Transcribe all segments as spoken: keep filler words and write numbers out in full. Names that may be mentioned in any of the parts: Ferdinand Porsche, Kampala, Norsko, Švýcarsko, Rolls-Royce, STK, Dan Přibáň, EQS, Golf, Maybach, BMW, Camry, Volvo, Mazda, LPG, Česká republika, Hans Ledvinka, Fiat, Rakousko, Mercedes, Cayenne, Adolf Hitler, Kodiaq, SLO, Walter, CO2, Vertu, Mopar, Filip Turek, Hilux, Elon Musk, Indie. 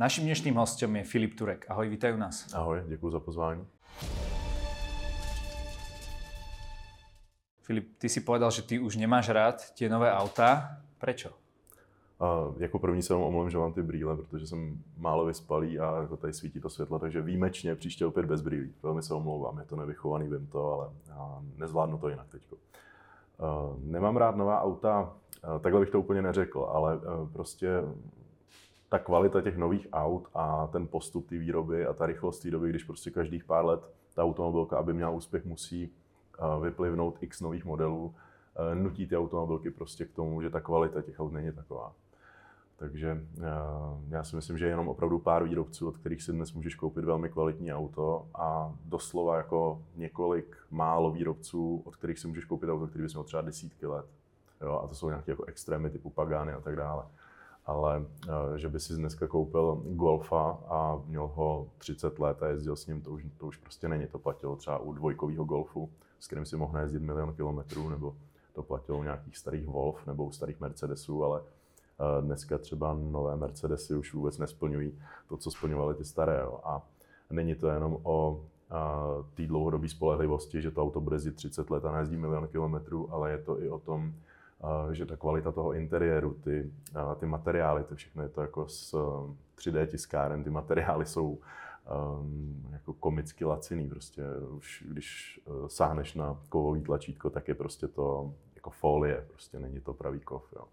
Naším dnešným hostom je Filip Turek. Ahoj, vítaj u nás. Ahoj, děkuji za pozvání. Filip, ty si povedal, že ty už nemáš rád tie nové autá. Prečo? A jako první se vám omluvím, že mám ty brýle, protože jsem málo vyspalý a jako tady svítí to světlo, takže výjimečně příště opět bez brýlí. Velmi se omlouvám, je to nevychovaný, vím to, ale nezvládnu to jinak teďko. Nemám rád nová auta, takhle bych to úplně neřekl, ale prostě ta kvalita těch nových aut a ten postup té výroby a ta rychlost té doby, když prostě každých pár let ta automobilka, aby měla úspěch, musí vyplivnout x nových modelů, nutí ty automobilky prostě k tomu, že ta kvalita těch aut není taková. Takže já si myslím, že je jenom opravdu pár výrobců, od kterých si dnes můžeš koupit velmi kvalitní auto a doslova jako několik málo výrobců, od kterých si můžeš koupit auto, který bys měl třeba desítky let. Jo, a to jsou nějaké jako extrémy typu Pagány a tak dále. Ale že by si dneska koupil Golfa a měl ho třicet let a jezdil s ním, to už, to už prostě není. To platilo třeba u dvojkového Golfu, s kterým si mohl jezdit milion kilometrů, nebo to platilo u nějakých starých Volf nebo u starých Mercedesů, ale dneska třeba nové Mercedesy už vůbec nesplňují to, co splňovaly ty staré. A není to jenom o té dlouhodobé spolehlivosti, že to auto bude jezdit třicet let a nejezdí milion kilometrů, ale je to i o tom, že ta kvalita toho interiéru, ty, ty materiály, to všechno je to jako z tři dé tiskáren, ty materiály jsou um, jako komicky laciný. Prostě už když sáhneš na kovový tlačítko, tak je prostě to jako folie, prostě není to pravý kov. Jo.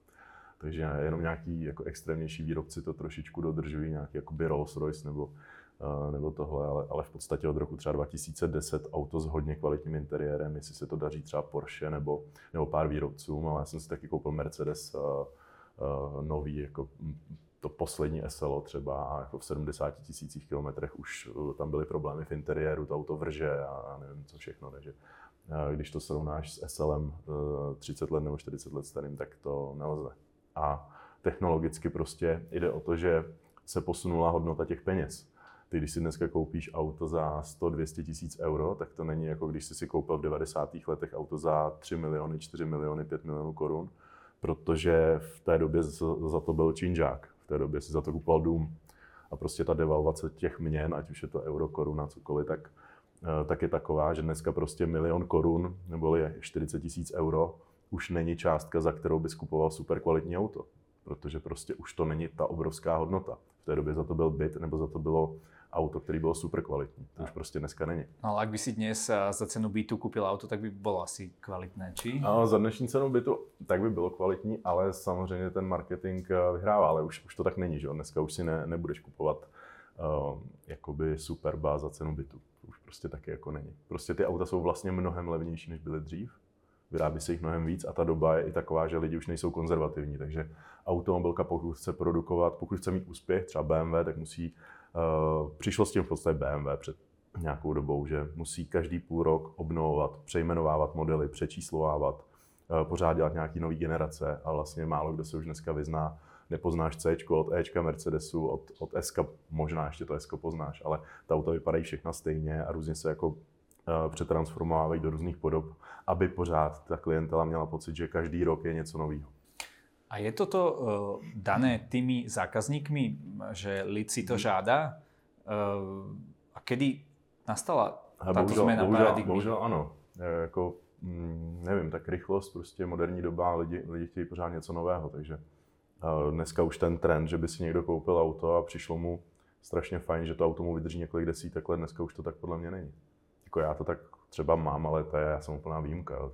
Takže jenom nějaký jako extrémnější výrobci to trošičku dodržují, nějaký jakoby Rolls-Royce nebo, uh, nebo tohle, ale, ale v podstatě od roku třeba dva tisíce deset auto s hodně kvalitním interiérem, jestli se to daří třeba Porsche nebo, nebo pár výrobcům, ale já jsem si taky koupil Mercedes uh, uh, nový, jako to poslední S L O třeba a jako v sedmdesáti tisících kilometrech už tam byly problémy v interiéru, to auto vrže a nevím co všechno, takže uh, když to srovnáš s S L M uh, třicet let nebo čtyřicet let starým, tak to nelze. A technologicky prostě jde o to, že se posunula hodnota těch peněz. Ty, když si dneska koupíš auto za sto až dvě stě tisíc euro, tak to není jako když jsi si koupil v devadesátých letech auto za tři miliony, čtyři miliony, pět milionů korun, protože v té době za to byl činžák, v té době si za to kupoval dům. A prostě ta devalvace těch měn, ať už je to euro, koruna, cokoliv, tak, tak je taková, že dneska prostě milion korun neboli čtyřicet tisíc euro už není částka, za kterou bys kupoval super kvalitní auto, protože prostě už to není ta obrovská hodnota. V té době za to byl byt, nebo za to bylo auto, které bylo super kvalitní. To už prostě dneska není. No, ale ak by si dnes za cenu bytu koupil auto, tak by bylo asi kvalitné, či? No, za dnešní cenu bytu tak by bylo kvalitní, ale samozřejmě ten marketing vyhrává, ale už, už to tak není, že jo? Dneska už si ne, nebudeš kupovat uh, jakoby Superba za cenu bytu. To už prostě taky jako není. Prostě ty auta jsou vlastně mnohem levnější, než byly dřív. Vyrábí se jich mnohem víc a ta doba je i taková, že lidi už nejsou konzervativní, takže automobilka, pokud chce produkovat, pokud chce mít úspěch, třeba bé em vé, tak musí, uh, přišlo s tím v podstatě bé em vé před nějakou dobou, že musí každý půl rok obnovovat, přejmenovávat modely, přečíslovávat, uh, pořád dělat nějaký nový generace a vlastně málo kdo se už dneska vyzná, nepoznáš Cčko od Ečka Mercedesu, od, od Ska, možná ještě to Sko poznáš, ale ta auta vypadají všechna stejně a různě se jako přetransformovávají do různých podob, aby pořád ta klientela měla pocit, že každý rok je něco nového. A je toto uh, dané tými zákazníkmi, že lid si to žádá? Uh, a kedy nastala tato změna paradigmy? Bohužel ano. E, jako, mm, nevím, tak rychlost, prostě moderní doba, lidi, lidi chtějí pořád něco nového, takže uh, dneska už ten trend, že by si někdo koupil auto a přišlo mu strašně fajn, že to auto mu vydrží několik desítek let, dneska už to tak podle mě není. Jako já to tak třeba mám, ale to je, já jsem úplná výjimka.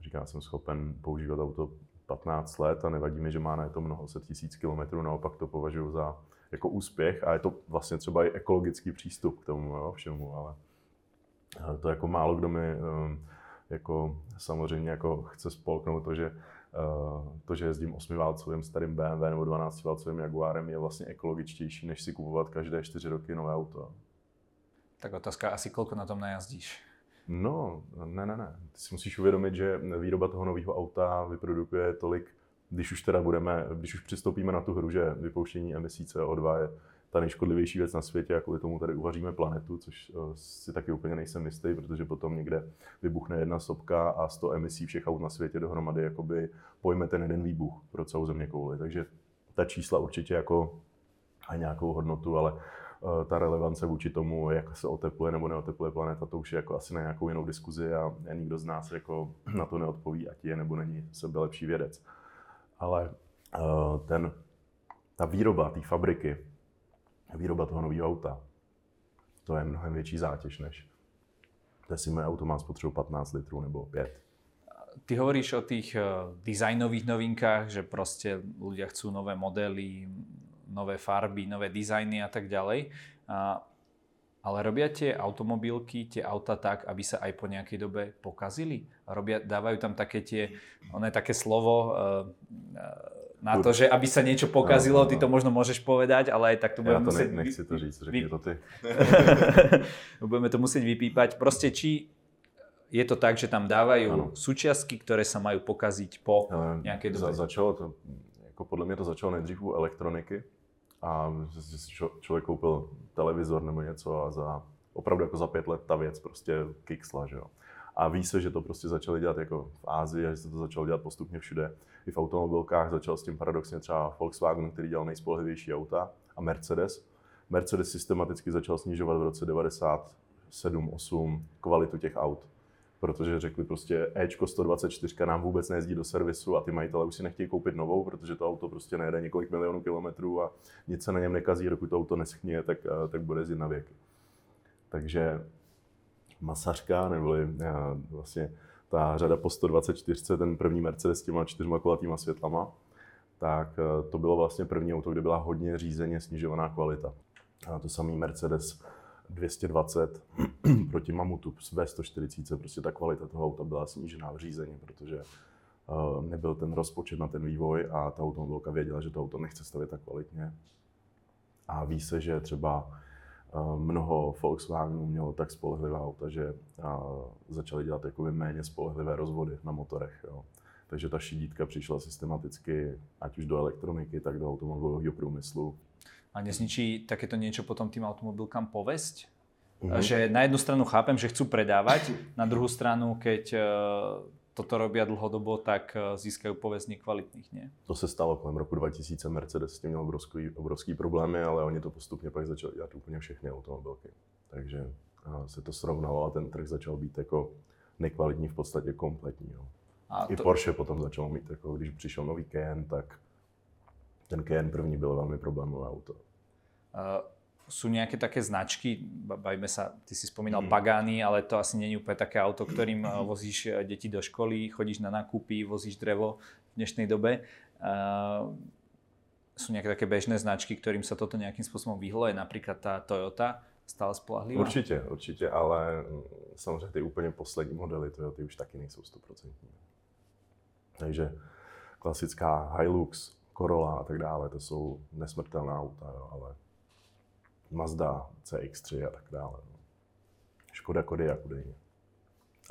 Říkám, jsem schopen používat auto patnáct let a nevadí mi, že má na to mnoho set tisíc kilometrů, naopak to považuji za jako úspěch a je to vlastně třeba i ekologický přístup k tomu, jo, všemu, ale to jako málo kdo mi jako samozřejmě jako chce spolknout to, že to, že jezdím osmiválcovým starým bé em vé nebo dvanáctiválcovým Jaguarem je vlastně ekologičtější, než si kupovat každé čtyři roky nové auto. Tak otázka asi, koľko na tom najazdíš? No, ne, ne, ne. Ty si musíš uvědomit, že výroba toho nového auta vyprodukuje tolik, když už teda budeme, když už přistoupíme na tu hru, že vypouštění emisí C O dva je ta nejškodlivější věc na světě a kvůli tomu tady uvaříme planetu, což si taky úplně nejsem jistý, protože potom někde vybuchne jedna sopka a sto emisí všech aut na světě dohromady jakoby pojme ten jeden výbuch pro celou zeměkouli. Takže ta čísla určitě jako a nějakou hodnotu, ale uh, ta relevance vůči tomu, jak se otepluje nebo neotepluje planeta, to už je jako asi na nějakou jinou diskuzi a nikdo z nás jako na to neodpoví, ať je nebo není sebe lepší vědec. Ale uh, ten, ta výroba té fabriky, výroba toho nového auta, to je mnohem větší zátěž, než to, jestli moje auto má spotřebu pätnásť litrov nebo päť. Ty hovoríš o tých dizajnových novinkách, že proste ľudia chcú nové modely, nové farby, nové dizajny a tak ďalej. Ale robia tie automobilky, tie auta tak, aby sa aj po nejakej dobe pokazili? Robia, dávajú tam také tie, ono je také slovo na to, že aby sa niečo pokazilo, ty to možno môžeš povedať, ale aj tak to budeme musieť... Ja to nechci to říct, řekni to ty. Budeme to musieť vypípať. Proste či... Je to tak, že tam dávajú ano. Súčiastky, ktoré sa majú pokaziť po nejakej dobe? Začalo to, ako podľa mňa to začalo nejdřív u elektroniky a že si čo, človek kúpil televizor nebo něco a za, opravdu jako za pět let ta věc prostě kiksla, že jo. A ví se, že to prostě začali dělat jako v Ázii a že se to začalo dělat postupně všude. I v automobilkách začal s tím paradoxně třeba Volkswagen, který dělal nejspolehlivější auta a Mercedes. Mercedes systematicky začal snižovat v roce deväťdesiatsedem osem kvalitu těch aut. Protože řekli prostě Ečko sto dvacet čtyři nám vůbec nejezdí do servisu a ty majitelé už si nechtějí koupit novou, protože to auto prostě nejede několik milionů kilometrů a nic se na něm nekazí, dokud to auto neschnie, tak, tak bude jezdit na věky. Takže masařka, neboli vlastně ta řada po sto dvacet čtyři, ten první Mercedes s těma čtyřma kulatýma světlama, tak to bylo vlastně první auto, kde byla hodně řízeně snižovaná kvalita. A to samý Mercedes dvě stě dvacet proti Mamutu ve sto čtyřicet, prostě ta kvalita toho auta byla snížená v řízení, protože uh, nebyl ten rozpočet na ten vývoj a ta automobilka věděla, že to auto nechce stavět tak kvalitně. A ví se, že třeba uh, mnoho Volkswagenů mělo tak spolehlivá auta, že uh, začali dělat jakoby méně spolehlivé rozvody na motorech. Jo. Takže ta šidítka přišla systematicky, ať už do elektroniky, tak do automobilového průmyslu. A nezničí takéto niečo potom tým automobilkám povesť? Mm-hmm. Že na jednu stranu chápem, že chcú predávať, na druhú stranu, keď toto robia dlhodobo, tak získajú povesť nekvalitných, nie? To se stalo kolem roku dva tisíce, Mercedes s tím měl obrovský, obrovský problémy, ale oni to postupně pak začali dělat úplně všechny automobilky. Takže se to srovnalo a ten trh začal být jako nekvalitní v podstatě kompletní. Jo. A I to... Porsche potom začalo mít, jako když přišel nový Cayenne, tak ten Cayenne první byl velmi problémové auto. Uh, sú nejaké také značky, bavíme sa, ty si spomínal mm. Pagány, ale to asi nie je úplne také auto, ktorým uh, vozíš deti do školy, chodíš na nákupy, vozíš drevo v dnešnej dobe. Uh, sú nejaké také bežné značky, ktorým sa toto nejakým spôsobom vyhlo, je napríklad tá Toyota, stále spoľahlivá? Určite, určite, ale samozrejme tie úplne poslední modely Toyoty už taky nejsou sto percent. Takže klasická Hilux, Corolla a tak dále, to jsou nesmrtelná auta, jo, ale Mazda, cé iks tri a tak dále. Jo. Škoda, Kodiaq údajně.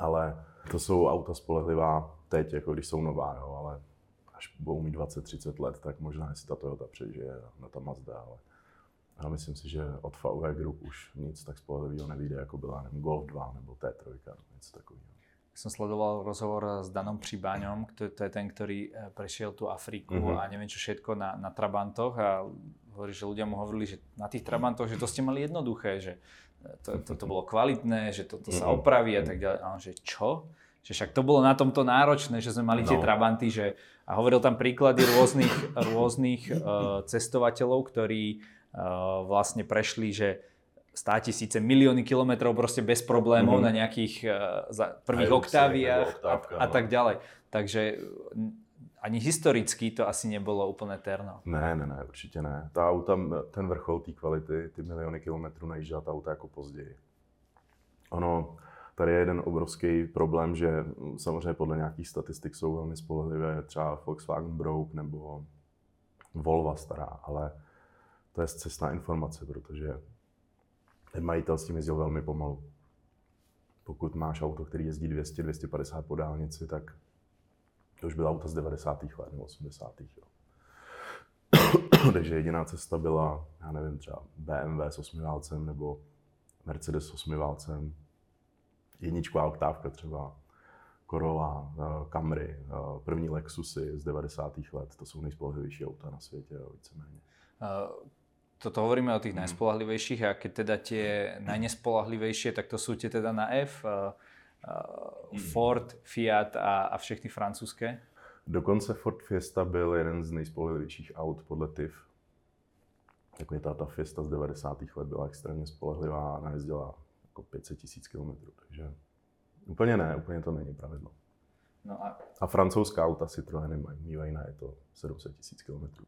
Ale to jsou auta spolehlivá teď, jako když jsou nová, jo, ale až budou mít dvacet až třicet let, tak možná jestli ta Toyota přežije na ta Mazda, ale já myslím si, že od vé vé Group už nic tak spolehlivého nevyjde, jako byla nevím, Golf dva nebo té tri, něco takového. Som sledoval rozhovor s Danom Přibáňom, to, to je ten, ktorý prešiel tú Afriku mm-hmm. a neviem čo všetko na, na Trabantoch a hovorí, že ľudia mu hovorili, že na tých Trabantoch, že to ste mali jednoduché, že to, to, to bolo kvalitné, že to, to sa opraví a tak ďalej. A on, že čo? Že však to bolo na tomto náročné, že sme mali no. tie Trabanty, že a hovoril tam príklady rôznych, rôznych uh, cestovateľov, ktorí uh, vlastne prešli, že stá tisíce, milióny kilometrov proste bez problémov mm-hmm. na nejakých uh, prvých Aj, oktáviách oktávka, a, a tak ďalej. Takže ani historicky to asi nebolo úplne terno. Ne, ne, ne, určite ne. Tá auta, ten vrchol té kvality, ty milióny kilometrů najíždá ta auta jako později. Ono, tady je jeden obrovský problém, že samozřejmě podle nějakých statistik jsou velmi spolehlivé třeba Volkswagen Brouk nebo Volvo stará, ale to je cestná informace, protože ten majitel s tím jezdil velmi pomalu. Pokud máš auto, který jezdí dvě stě až dvě stě padesát po dálnici, tak to už byla auta z devadesátých let nebo osmdesátých. Jo. Takže jediná cesta byla, já nevím, třeba bé em vé s osmiválcem nebo Mercedes s osmiválcem, jedničková oktávka třeba, Corolla, Camry, první Lexusy z devadesátých let, to jsou nejspolehlivější auta na světě, víceméně. Uh... toto hovoríme o tých najspoľahlivejších a keď teda tie najnespoľahlivejšie, tak to sú tie teda na F, uh, uh, Ford, Fiat a, a všechny francouzské? Dokonce Ford Fiesta byl jeden z nejspolehlivějších aut podle T I F. Takový ta, ta Fiesta z devadesátých let byla extrémně spolehlivá a najezdila jako pět set tisíc kilometrů, takže úplně ne, úplně to není pravidlo. No a... a francouzská auta si trochu nemají, na je to sedm set tisíc kilometrů.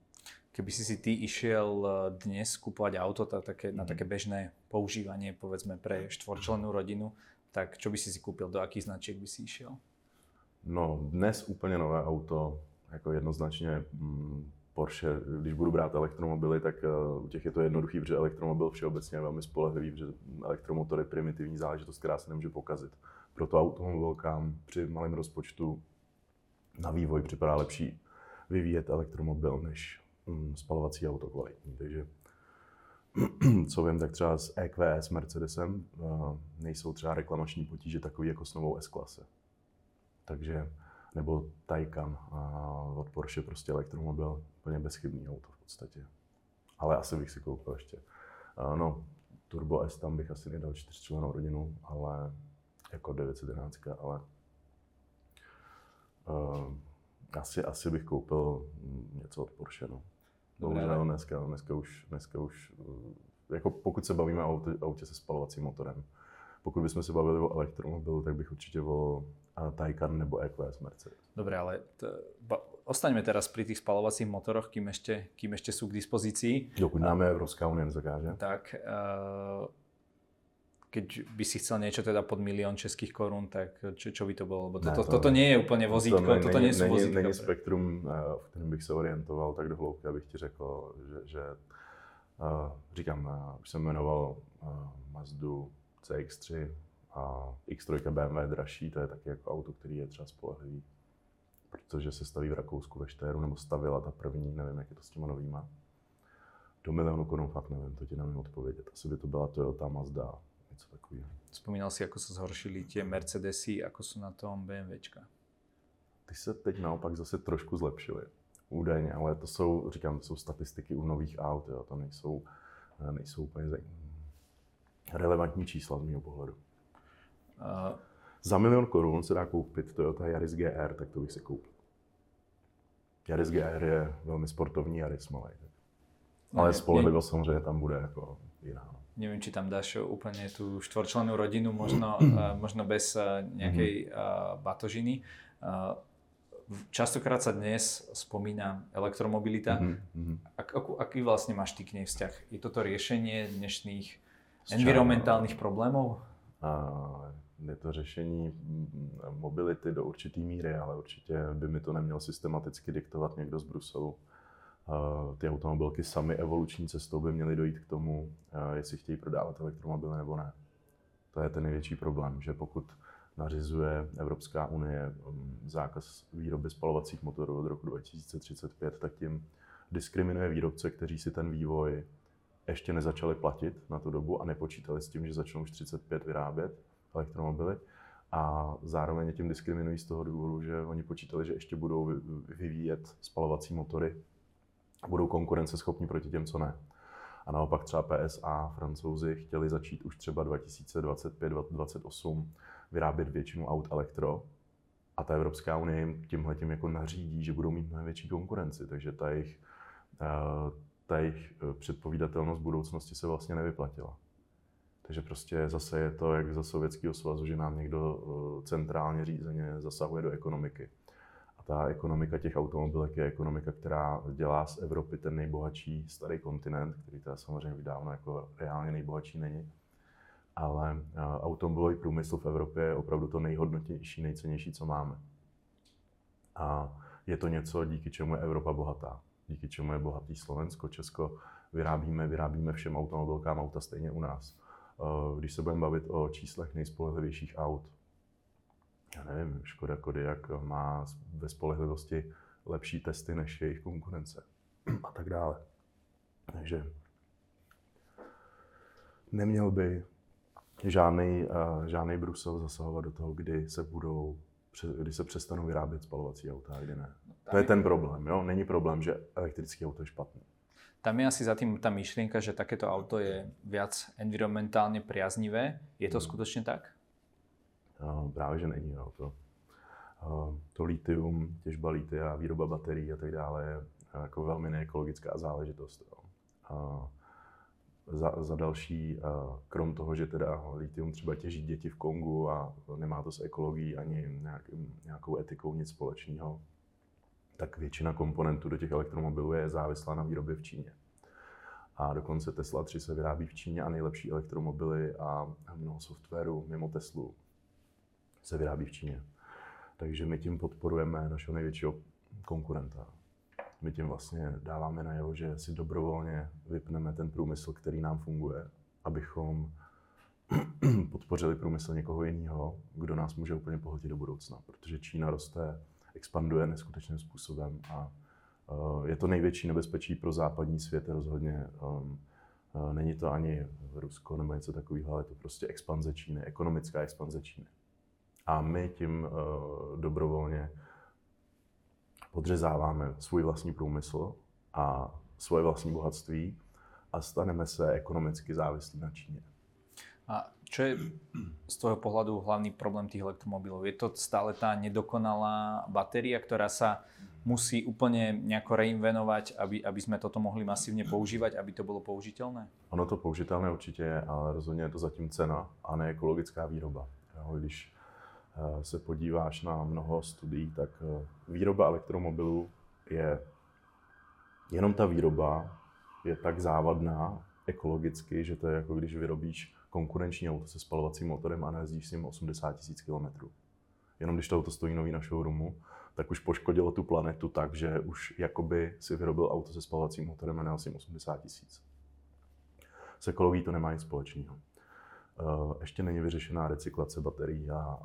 Keby si si ty išiel dnes kúpovať auto na také, na také bežné používanie, povedzme pre štvorčlennú rodinu, tak čo by si si kúpil, do akých značiek by si išiel? No dnes úplně nové auto, jako jednoznačně mm, Porsche, když budu brát elektromobily, tak uh, u těch je to jednoduchý, protože elektromobil všeobecně je velmi spolehlivý, protože elektromotor je primitivní záležitost, která se nemůže pokazit. Proto automobilkám při malém rozpočtu na vývoj připadá lepší vyvíjet elektromobil než mm, spalovací auto kvalitní. Takže co vím, tak třeba s E Q S Mercedesem uh, nejsou třeba reklamační potíže takový jako s novou S-klase. Takže, nebo Taycan od Porsche, prostě elektromobil, úplně bezchybný auto v podstatě. Ale asi bych si koupil ještě. No, Turbo S tam bych asi nedal čtyřčlennou rodinu, ale jako devět set jedenáct, ale uh, asi, asi bych koupil něco od Porsche, no. Bohužel dneska, dneska už, dneska už, jako pokud se bavíme o autě, autě se spalovacím motorem, pokud bychom se bavili o elektromobilu, tak bych určitě volil Taycan nebo E Q S Mercedes. Dobre, ale t- ba- ostaňme teraz pri tých spalovacích motoroch, kým ešte, kým ešte sú k dispozícii. Dokud nám je Evropská unie nezakáže. Tak, uh, keď by si chcel niečo teda pod milión českých korún, tak čo, čo by to bolo? Lebo to, ne, to, to, toto nie je úplne vozítko, to toto nie sú vozítka. Není spektrum, v kterém bych se orientoval tak do hloubky, abych ti řekl, že, že uh, říkám, uh, už jsem jmenoval uh, Mazdu, C X tři a X tři B M W dražší, to je taky jako auto, který je třeba spolehlivý, protože se staví v Rakousku ve Štéru, nebo stavila ta první, nevím, jak je to s těma novýma. Do milionu korun fakt nevím, to ti nevím odpovědět. Asi by to byla Toyota, Mazda, něco takového. Vzpomínal si, jako se zhoršili tě Mercedesy, jako jsou na tom BMWčka? Ty se teď naopak zase trošku zlepšily, údajně, ale to jsou, říkám, to jsou statistiky u nových aut, jo, to nejsou, nejsou úplně zajímavé. Relevantní čísla z mého pohledu. Uh, Za milion korun se dá koupit Toyota Yaris G R, tak to bych si koupil. Yaris G R je velmi sportovní Yaris malej. Ale spolehlivost samozřejmě tam bude jako jiná. Nevím, či tam dáš úplně tu čtvrčlennou rodinu, možno, uh, možno bez uh, nějakej uh, batožiny. Uh, Častokrát sa dnes spomína elektromobilita. Uh-huh. Ak, ak, aký vlastně máš ty k nej vzťah? Je toto riešenie dnešných environmentálních problémů? Je to řešení mobility do určitý míry, ale určitě by mi to neměl systematicky diktovat někdo z Bruselu. Ty automobilky sami evoluční cestou by měly dojít k tomu, jestli chtějí prodávat elektromobily nebo ne. To je ten největší problém, že pokud nařizuje Evropská unie zákaz výroby spalovacích motorů od roku dva tisíce třicet pět, tak tím diskriminuje výrobce, kteří si ten vývoj ještě nezačali platit na tu dobu a nepočítali s tím, že začnou už třicet pět vyrábět elektromobily. A zároveň tím diskriminují z toho důvodu, že oni počítali, že ještě budou vyvíjet spalovací motory a budou konkurenceschopní proti těm, co ne. A naopak třeba P S A, Francouzi chtěli začít už třeba dva tisíce dvacet pět dvacet osm vyrábět většinu aut elektro. A ta Evropská unie jim tímhletím jako nařídí, že budou mít mnohem větší konkurenci, takže ta jejich ta jejich předpovídatelnost budoucnosti se vlastně nevyplatila. Takže prostě zase je to jak za Sovětského svazu, že nám někdo centrálně řízeně zasahuje do ekonomiky. A ta ekonomika těch automobilek je ekonomika, která dělá z Evropy ten nejbohatší starý kontinent, který teda samozřejmě dávno jako reálně nejbohatší není. Ale automobilový průmysl v Evropě je opravdu to nejhodnotnější, nejcennější, co máme. A je to něco, díky čemu je Evropa bohatá. Díky čemu je bohatý Slovensko, Česko, vyrábíme, vyrábíme všem automobilkám auta stejně u nás. Když se budeme bavit o číslech nejspolehlivějších aut, já nevím, Škoda Kodiaq má ve spolehlivosti lepší testy než jejich konkurence a tak dále. Takže neměl by žádný, žádný Brusel zasahovat do toho, kdy se budou když se přestanou vyrábět spalovací auta, kdy ne. To je ten problém, jo? Není problém, že elektrické auto je špatné. Tam je asi za tým tá myšlienka, že takéto auto je viac environmentálne priaznivé. Je to hmm. skutečně tak? Uh, právě, že není. No, to, uh, to litium, těžba litia, výroba baterií a tak dále je jako velmi neekologická záležitost. No. Uh, za, za další, uh, krom toho, že teda litium třeba těží děti v Kongu a nemá to s ekologií ani nějakým, nějakou etikou nic společného, tak většina komponentů do těch elektromobilů je závislá na výrobě v Číně. A dokonce Tesla tři se vyrábí v Číně a nejlepší elektromobily a mnoho softwaru mimo Teslu se vyrábí v Číně. Takže my tím podporujeme našeho největšího konkurenta. My tím vlastně dáváme najevo, že si dobrovolně vypneme ten průmysl, který nám funguje, abychom podpořili průmysl někoho jiného, kdo nás může úplně pohltit do budoucna, protože Čína roste, expanduje neskutečným způsobem a uh, je to největší nebezpečí pro západní svět rozhodně. Um, uh, není to ani Rusko nebo něco takového, ale je to prostě expanze Číny, ekonomická expanze Číny. A my tím uh, dobrovolně podřezáváme svůj vlastní průmysl a svoje vlastní bohatství a staneme se ekonomicky závislí na Číně. A čo je z tvojho pohľadu hlavný problém tých elektromobilov? Je to stále tá nedokonalá batéria, ktorá sa musí úplne nejako reinvenovať, aby, aby sme toto mohli masívne používať, aby to bolo použiteľné? Ono to použiteľné určite je, ale rozhodně je to zatím cena a ne ekologická výroba. Když se podíváš na mnoho studií, tak výroba elektromobilů je, jenom ta výroba je tak závadná ekologicky, že to je jako když vyrobíš konkurenční auto se spalovacím motorem a najezdíš s ním osmdesát tisíc kilometrů. Jenom když to auto stojí nový na showroomu, tak už poškodilo tu planetu tak, že už jakoby si vyrobil auto se spalovacím motorem a najel s ním osmdesát tisíc. S ekologií to nemá nic společného. Ještě není vyřešená recyklace baterií a, a,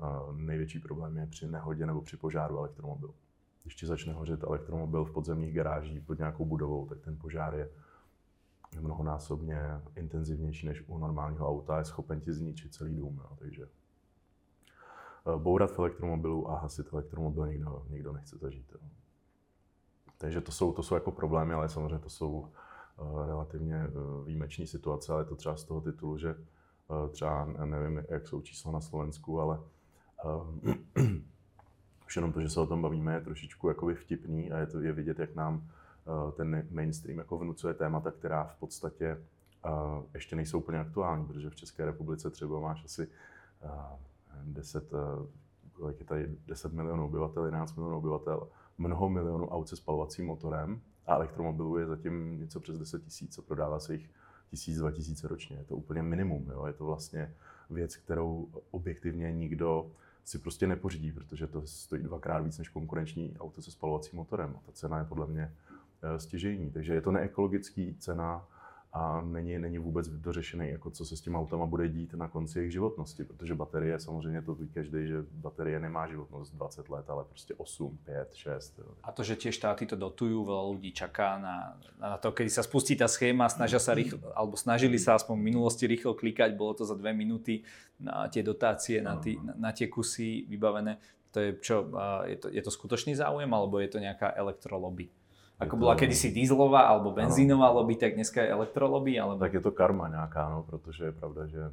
a největší problém je při nehodě nebo při požáru elektromobilu. Když ti začne hořet elektromobil v podzemních garážích pod nějakou budovou, tak ten požár je mnohonásobně intenzivnější než u normálního auta, je schopen ti zničit celý dům. Jo. Takže bourat v elektromobilu a hasit elektromobil nikdo, nikdo nechce zažít. Jo. Takže to jsou, to jsou jako problémy, ale samozřejmě to jsou uh, relativně uh, výjimeční situace, ale je to třeba z toho titulu, že uh, třeba nevím, jak jsou čísla na Slovensku, ale uh, už jenom to, že se o tom bavíme, je trošičku jakoby vtipný a je, to, je vidět, jak nám ten mainstream jako vnucuje témata, která v podstatě uh, ještě nejsou úplně aktuální, protože v České republice třeba máš asi uh, deset, uh, je tady deset milionů obyvatel, jedenáct milionů obyvatel, mnoho milionů aut se spalovacím motorem a elektromobilů je zatím něco přes deset tisíc a prodává se jich tisíc, dva tisíce ročně. Je to úplně minimum, jo? Je to vlastně věc, kterou objektivně nikdo si prostě nepořídí, protože to stojí dvakrát víc než konkurenční auto se spalovacím motorem a ta cena je podle mě stěžejní. Takže je to neekologický cena a není, není vůbec dořešený, jako co se s těma autama bude dít na konci jejich životnosti, protože baterie, samozřejmě to ví každý, že baterie nemá životnost dvacet let, ale prostě osm, pět, šest. Jo. A to, že tie štáty to dotujú, veľa ľudí čaká na, na to, keď sa spustí tá schéma, snažia sa rýchlo, alebo snažili sa aspoň v minulosti rýchlo klikať, bolo to za dve minúty na tie dotácie, na, tý, na, na tie kusy vybavené. To je čo, je to, je to skutočný záujem, alebo je to nejaká elektrolobby? Ako to, bola kedysi dieselová alebo benzínová lobby, tak dneska je elektrolobby, ale tak je to karma nějaká, no, protože je pravda, že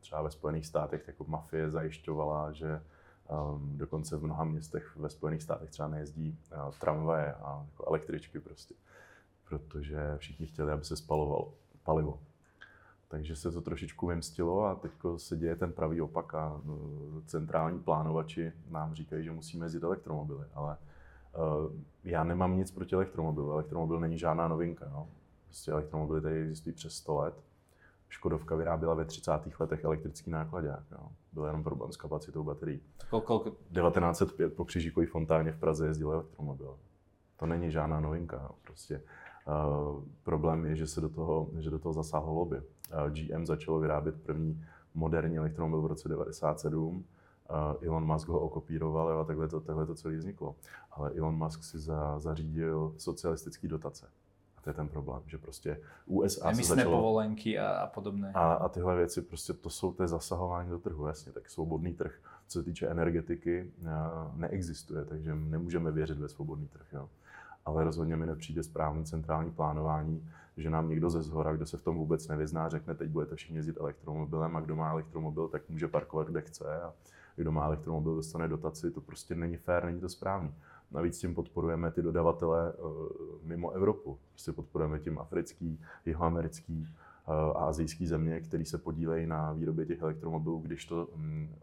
třeba ve Spojených státech jako mafie zajišťovala, že um, dokonce v mnoha městech ve Spojených státech třeba nejezdí uh, tramvaje a jako električky prostě, protože všichni chtěli, aby se spalovalo palivo. Takže se to trošičku vymstilo a teď se děje ten pravý opak a uh, centrální plánovači nám říkají, že musíme jezdit elektromobily, ale já nemám nic proti elektromobilu. Elektromobil není žádná novinka. No. Prostě elektromobily tady existují přes sto let. Škodovka vyráběla ve třicátých letech elektrický nákladák. No. Byl jenom problém s kapacitou baterií. devatenáct set pět po Křižíkové fontáně v Praze jezdil elektromobil. To není žádná novinka. No. Prostě uh, problém je, že se do toho, že do toho zasáhlo lobby. Uh, G M začalo vyrábět první moderní elektromobil v roce devadesát sedm. Elon Musk ho okopíroval a takhle to, takhle to celé vzniklo. Ale Elon Musk si za, zařídil socialistické dotace. A to je ten problém, že prostě U S A emisné se začalo povolenky a, a podobné. A, a tyhle věci, prostě to jsou té zasahování do trhu, jasně. Tak svobodný trh, co se týče energetiky, neexistuje, takže nemůžeme věřit ve svobodný trh. Jo. ale rozhodně mi nepřijde správný centrální plánování, že nám někdo ze zhora, kdo se v tom vůbec nevyzná, řekne, teď budete všichni jezdit elektromobilem a kdo má elektromobil, tak může parkovat, kde chce a kdo má elektromobil, dostane dotaci, to prostě není fér, není to správný. Navíc tím podporujeme ty dodavatele mimo Evropu, prostě podporujeme tím africký, jihoamerický a asijský země, které se podílejí na výrobě těch elektromobilů, když to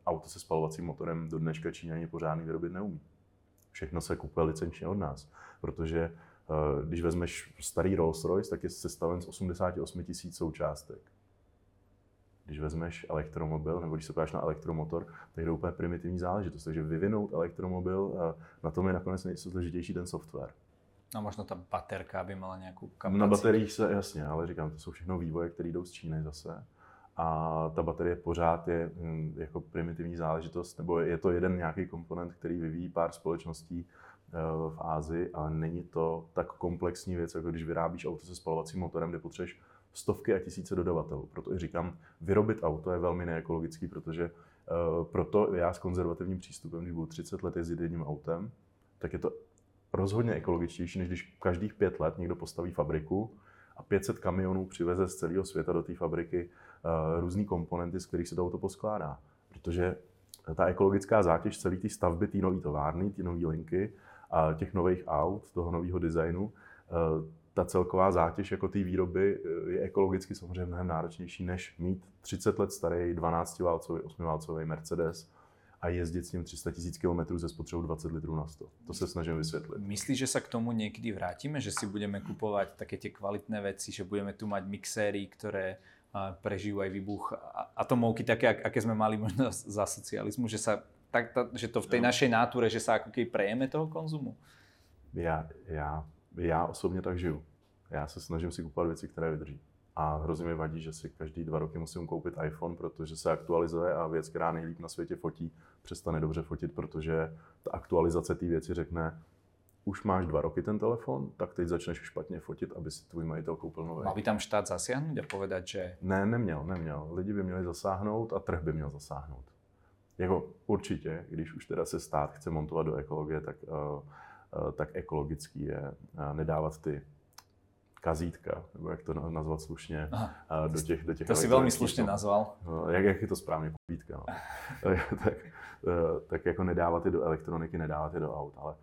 auto se spalovacím motorem do dneška Číňani pořádný vyrobit neumí. Všechno se kupuje licenčně od nás, protože když vezmeš starý Rolls-Royce, tak je sestaven z osmdesát osm tisíc součástek. Když vezmeš elektromobil, nebo když se podíváš na elektromotor, tak jde úplně primitivní záležitost. Takže vyvinout elektromobil, na tom je nakonec nejsložitější ten software. A možno tá baterka by mala nejakú kapacitu. Na bateriích se, jasně, ale říkám, to jsou všechno vývoje, které jdou z Číny zase. A ta baterie pořád je hm, jako primitivní záležitost, nebo je to jeden nějaký komponent, který vyvíjí pár společností e, v Ázii, ale není to tak komplexní věc, jako když vyrábíš auto se spalovacím motorem, kde potřebuješ stovky a tisíce dodavatelů. Proto i říkám, vyrobit auto je velmi neekologický, protože e, proto já s konzervativním přístupem, když budu třicet let jezdit jedním autem, tak je to rozhodně ekologičtější, než když každých pět let někdo postaví fabriku a pět set kamionů přiveze z celého světa do té fabriky uh, různý komponenty, z kterých se to auto poskládá. Protože ta ekologická zátěž celé té stavby, té nové továrny, té nové linky, uh, těch nových aut, toho nového designu, uh, ta celková zátěž jako té výroby je ekologicky samozřejmě mnohem náročnější, než mít třicet let starý dvanáctiválcový, osmiválcový Mercedes a jezdit s ním tři sta tisíc kilometrů ze spotřebou dvacet litrů na sto. To sa snažím vysvetliť. Myslíš, že sa k tomu niekedy vrátime? Že si budeme kupovať také tie kvalitné veci, že budeme tu mať mixéry, ktoré prežijú aj výbuch atomovky, také, aké sme mali možno za socializmu, že, sa, tak, ta, že to v tej no. našej náture, že sa ako keby prejeme toho konzumu? Ja, ja, ja osobne tak žiju. Ja sa snažím si kupovať veci, ktoré vydrží. A hrozně mi vadí, že si každý dva roky musím koupit iPhone, protože se aktualizuje a věc, která nejlíp na světě fotí, přestane dobře fotit, protože ta aktualizace té věci řekne, už máš dva roky ten telefon, tak teď začneš špatně fotit, aby si tvůj majitel koupil nový. Mal by tam štát zasáhnout a povedat, že... Ne, neměl, neměl. Lidi by měli zasáhnout a trh by měl zasáhnout. Jako určitě, když už teda se stát chce montovat do ekologie, tak, tak ekologický je nedávat ty kazítka, nebo jak to nazvat slušně, Aha, do těch... Do těch to si velmi slušně nazval. No, jak, jak je to správně, pobítka. No. tak, tak jako nedávat je do elektroniky, nedávat je do aut, ale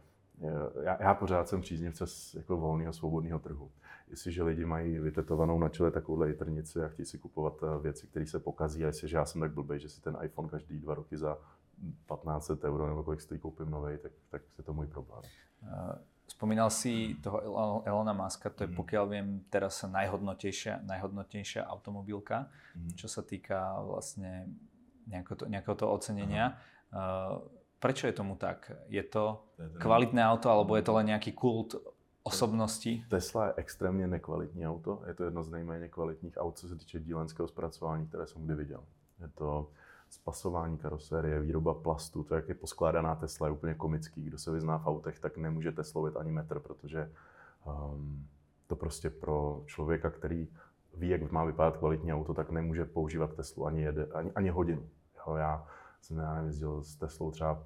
já, já pořád jsem příznivce jako volného, svobodného trhu. Jestliže lidi mají vytetovanou na čele takovouhle jitrnici a chtějí si kupovat věci, které se pokazí, a jestliže já jsem tak blbej, že si ten iPhone každý dva roky za patnáct euro nebo kolik stojí koupím novej, tak, tak je to můj problém. Uh. Spomínal si toho Elona Muska, to je pokiaľ viem teraz najhodnotejšia, najhodnotnejšia automobilka, mm. čo sa týka vlastne nejakého, to, nejakého toho ocenenia. Uh, prečo je tomu tak? Je to kvalitné auto alebo je to len nejaký kult osobnosti? Tesla je extrémne nekvalitní auto, je to jedno z nejméně kvalitních aut, co se týče dílenského zpracování, které jsem kdy viděl. Je to spasování karosérie, výroba plastu, to, jak je poskládaná Tesla, je úplně komický. Kdo se vyzná v autech, tak nemůže teslovit ani metr, protože um, to prostě pro člověka, který ví, jak má vypadat kvalitní auto, tak nemůže používat Teslu ani, jede, ani, ani hodinu. Jo, já jsem já jezdil s Teslou třeba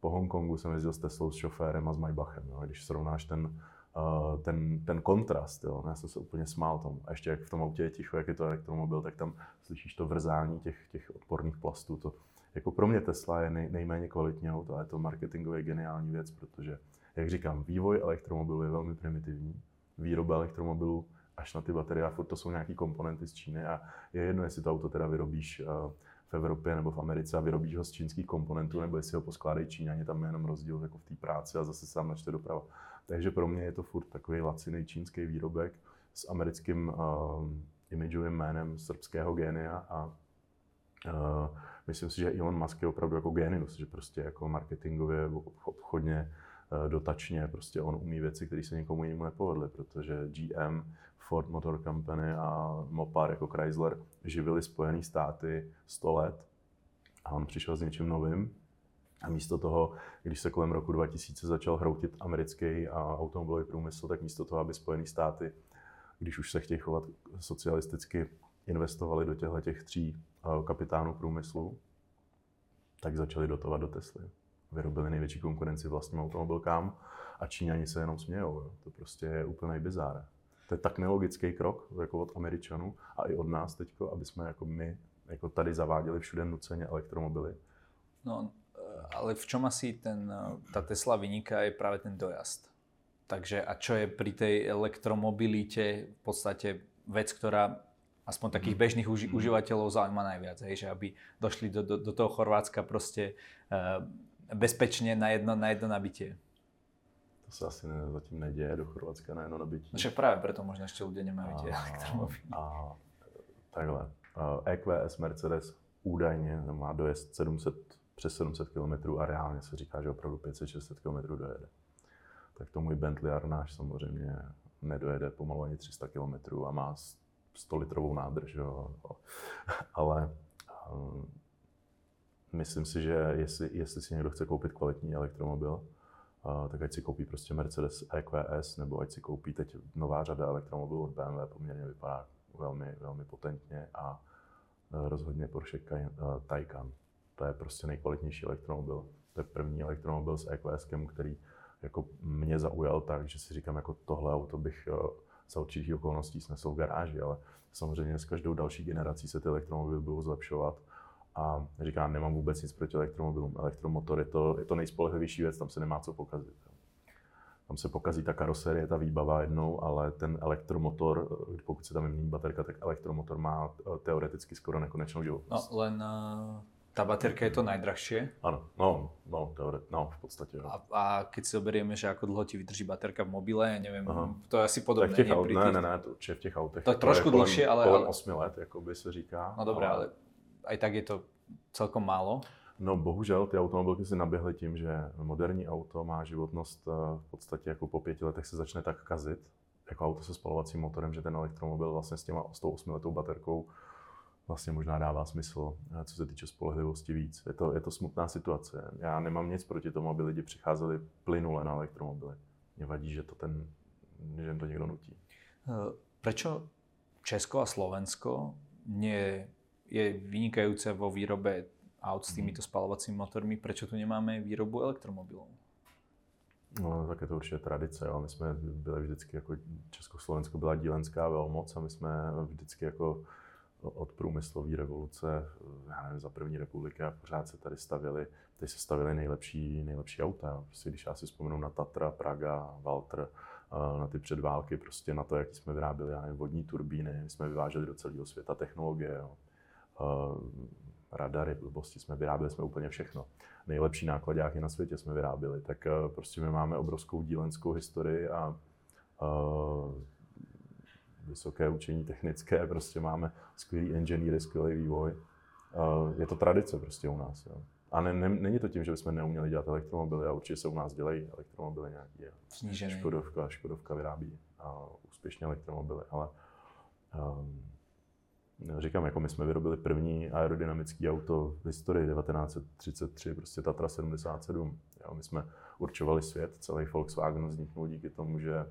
po Hongkongu, jsem jezdil s Teslou s šoférem a s Maybachem. Jo, když srovnáš ten, uh, ten, ten kontrast, jo, já jsem se úplně smál tomu. A ještě jak v tom autě je ticho, jak je to elektromobil, tak tam slyšíš to vrzání těch, těch odporných plastů. To, jako pro mě Tesla je nej, nejméně kvalitní auto, ale je to marketingově geniální věc, protože, jak říkám, vývoj elektromobilu je velmi primitivní. Výroba elektromobilu až na ty baterie, a furt to jsou nějaký komponenty z Číny a je jedno, jestli to auto teda vyrobíš uh, v Evropě nebo v Americe a vyrobíš ho z čínských komponentů, nebo jestli ho poskládají Číňani, tam je jenom rozdíl jako v té práci a zase sám načte doprava. Takže pro mě je to furt takový lacinej čínský výrobek s americkým uh, imidžovým jménem srbského génia a uh, myslím si, že Elon Musk je opravdu jako génius, že prostě jako marketingově, obchodně, uh, dotačně, prostě on umí věci, které se nikomu jinému nepovedly, protože G M, Ford Motor Company a Mopar jako Chrysler živili Spojené státy sto let a on přišel s něčím novým. A místo toho, když se kolem roku dva tisíce začal hroutit americký automobilový průmysl, tak místo toho, aby Spojené státy, když už se chtějí chovat socialisticky, investovali do těchto těch tří kapitánů průmyslu, tak začali dotovat do Tesly. Vyrobili největší konkurenci vlastním automobilkám a Číňani se jenom smějou, jo. To prostě je úplný bizár. To je tak nelogický krok jako od Američanů a i od nás teďko, aby jsme jako my jako tady zaváděli všude nuceně elektromobily. No, ale v čom asi ten, tá Tesla vyniká je práve ten dojazd. Takže a čo je pri tej elektromobilite v podstate vec, ktorá aspoň takých bežných uži- užívateľov zaujíma najviac, hej, že aby došli do, do, do toho Chorvátska proste uh, bezpečne na jedno, na jedno nabitie. To sa asi ne, zatím nedieje do Chorvátska na jedno nabitie. No, že práve preto možno ešte ľudia nemajú tie elektromobily. A, takhle, é kvé es Mercedes údajne má dojezd sedm set, přes sedm set kilometrů a reálně se říká, že opravdu pět set šest set kilometrů dojede. Tak to můj Bentley Arnáš samozřejmě nedojede pomalu ani tři sta kilometrů a má sto litrovou nádrž. Jo. Ale um, myslím si, že jestli, jestli si někdo chce koupit kvalitní elektromobil, uh, tak ať si koupí prostě Mercedes é kvé es, nebo ať si koupí teď nová řada elektromobilů od bé em vé, poměrně vypadá velmi, velmi potentně a uh, rozhodně Porsche Kaj, uh, Taycan. To je prostě nejkvalitnější elektromobil. To je první elektromobil s é kvé eskem, který jako mě zaujal tak, že si říkám, jako tohle auto bych za určitých okolností snesl v garáži, ale samozřejmě s každou další generací se ty elektromobily budou zlepšovat. A říkám, nemám vůbec nic proti elektromobilům. Elektromotor je to, je to nejspolehlivější věc, tam se nemá co pokazit. Tam se pokazí ta karoserie, ta výbava jednou, ale ten elektromotor, pokud se tam mění baterka, tak elektromotor má teoreticky skoro nekonečnou životnost. No, len... Uh... Tá baterka je to najdrahšie? Áno, no, no, teore, no, v podstate. A, a keď si oberieme, že ako dlho ti vydrží baterka v mobile, ja neviem, Aha. to je asi podobné. Tak v tých aut, ne, ne, ne, určite v tých autech. To je trošku kolem, dlhšie, ale... Kolem osmi let, jakoby se říká. No dobré, ale... ale aj tak je to celkom málo. No bohužel, ty automobilky si naběhly tím, že moderní auto má životnost v podstatě jako po pěti letech se začne tak kazit, jako auto se spalovacím motorem, že ten elektromobil vlastně s těma sto osmi letou baterkou vlastně možná dává smysl, co se týče spolehlivosti víc. Je to, je to smutná situace. Já nemám nic proti tomu, aby lidi přicházeli plynule na elektromobily. Mě vadí, že to ten, že to někdo nutí. Prečo Česko a Slovensko nie je vynikajúce vo výrobe aut s týmito spalovacími motormi? Prečo tu nemáme výrobu elektromobilů? No, tak je to určitě tradice, jo. My jsme byli vždycky jako Československo byla dílenská velmoc a my jsme vždycky jako od průmyslové revoluce, já nevím, za první republiky a pořád se tady stavěly, tady se stavěly nejlepší, nejlepší auta. Prostě když já si vzpomenu na Tatra, Praga, Walter, na ty předválky, prostě na to, jak jsme vyráběli, já nevím, vodní turbíny, my jsme vyváželi do celého světa technologie, jo. Radary, blbosti jsme vyráběli, jsme úplně všechno. Nejlepší nákladáky na světě jsme vyráběli, tak prostě my máme obrovskou dílenskou historii a vysoké učení technické, prostě máme skvělý inženýry, skvělý vývoj. Je to tradice prostě u nás. Jo. A ne, ne, není to tím, že bychom neuměli dělat elektromobily a určitě se u nás dělají elektromobily nějaké. Snížený. Škodovka, Škodovka vyrábí a úspěšně elektromobily, ale um, říkám, jako my jsme vyrobili první aerodynamické auto v historii devatenáct set třicet tři, prostě Tatra sedmdesát sedm. Jo. My jsme určovali svět, celý Volkswagen vzniknul díky tomu, že